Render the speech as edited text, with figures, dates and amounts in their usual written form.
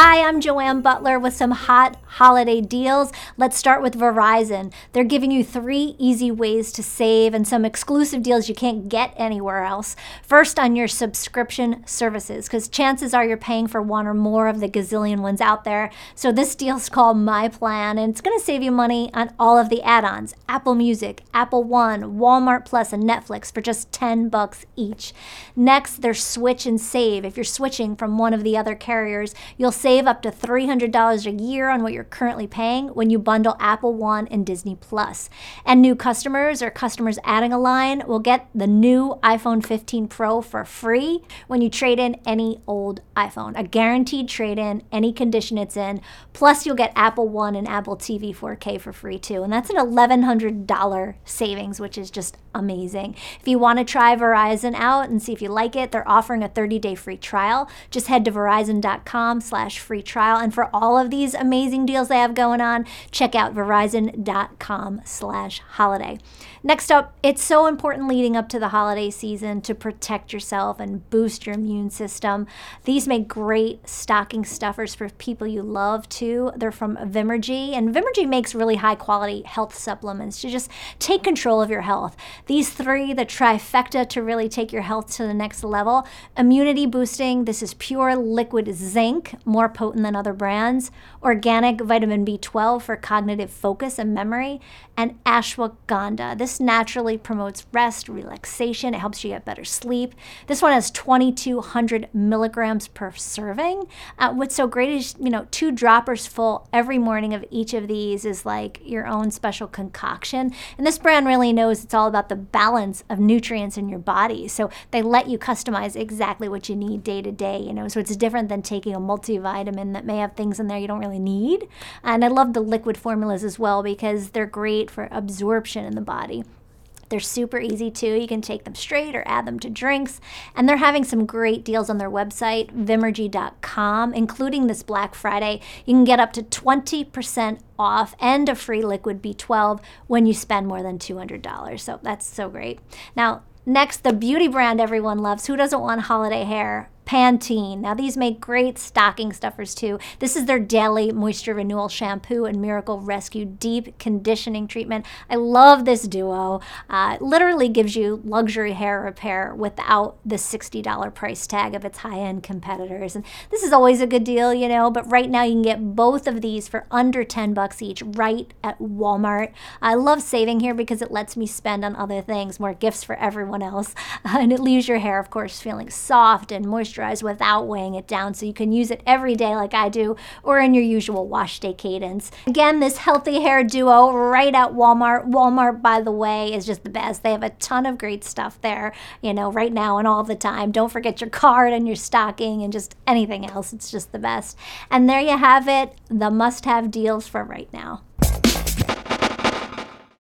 Hi, I'm Joanne Butler with some hot holiday deals. Let's start with Verizon. They're giving you 3 easy ways to save and some exclusive deals you can't get anywhere else. First, on your subscription services, because chances are you're paying for one or more of the gazillion ones out there. So this deal's called My Plan, and it's going to save you money on all of the add-ons: Apple Music, Apple One, Walmart Plus, and Netflix for just $10 each. Next, there's Switch and Save. If you're switching from one of the other carriers, you'll save up to $300 a year on what you're currently paying when you bundle Apple One and Disney Plus. And new customers or customers adding a line will get the new iPhone 15 Pro for free when you trade in any old iPhone. A guaranteed trade-in, any condition it's in. Plus, you'll get Apple One and Apple TV 4K for free too. And that's an $1,100 savings, which is just amazing. If you want to try Verizon out and see if you like it, they're offering a 30-day free trial. Just head to verizon.com/free trial. And for all of these amazing deals they have going on, check out verizon.com/holiday. Next up, it's so important leading up to the holiday season to protect yourself and boost your immune system. These make great stocking stuffers for people you love too. They're from Vimergy, and Vimergy makes really high quality health supplements to just take control of your health. These 3, the trifecta to really take your health to the next level: immunity boosting, this is pure liquid zinc, more potent than other brands; organic vitamin B12 for cognitive focus and memory; and ashwagandha. This naturally promotes rest, relaxation, it helps you get better sleep. This one has 2,200 milligrams per serving. What's so great is, 2 droppers full every morning of each of these is like your own special concoction. And this brand really knows it's all about the balance of nutrients in your body. So they let you customize exactly what you need day to day, so it's different than taking a multivitamin that may have things in there you don't really need. And I love the liquid formulas as well because they're great for absorption in the body. They're super easy too. You can take them straight or add them to drinks. And they're having some great deals on their website, vimergy.com, including this Black Friday. You can get up to 20% off and a free liquid B12 when you spend more than $200. So that's so great. Now, next, the beauty brand everyone loves. Who doesn't want holiday hair? Pantene. Now, these make great stocking stuffers too. This is their Daily Moisture Renewal Shampoo and Miracle Rescue Deep Conditioning Treatment. I love this duo. It literally gives you luxury hair repair without the $60 price tag of its high-end competitors. And this is always a good deal, but right now you can get both of these for under $10 each right at Walmart. I love saving here because it lets me spend on other things, more gifts for everyone else. And it leaves your hair, of course, feeling soft and moisturized without weighing it down, so you can use it every day like I do, or in your usual wash day cadence. Again, this healthy hair duo right at Walmart. Walmart, by the way, is just the best. They have a ton of great stuff there, right now and all the time. Don't forget your card and your stocking and just anything else. It's just the best. And there you have it, the must-have deals for right now.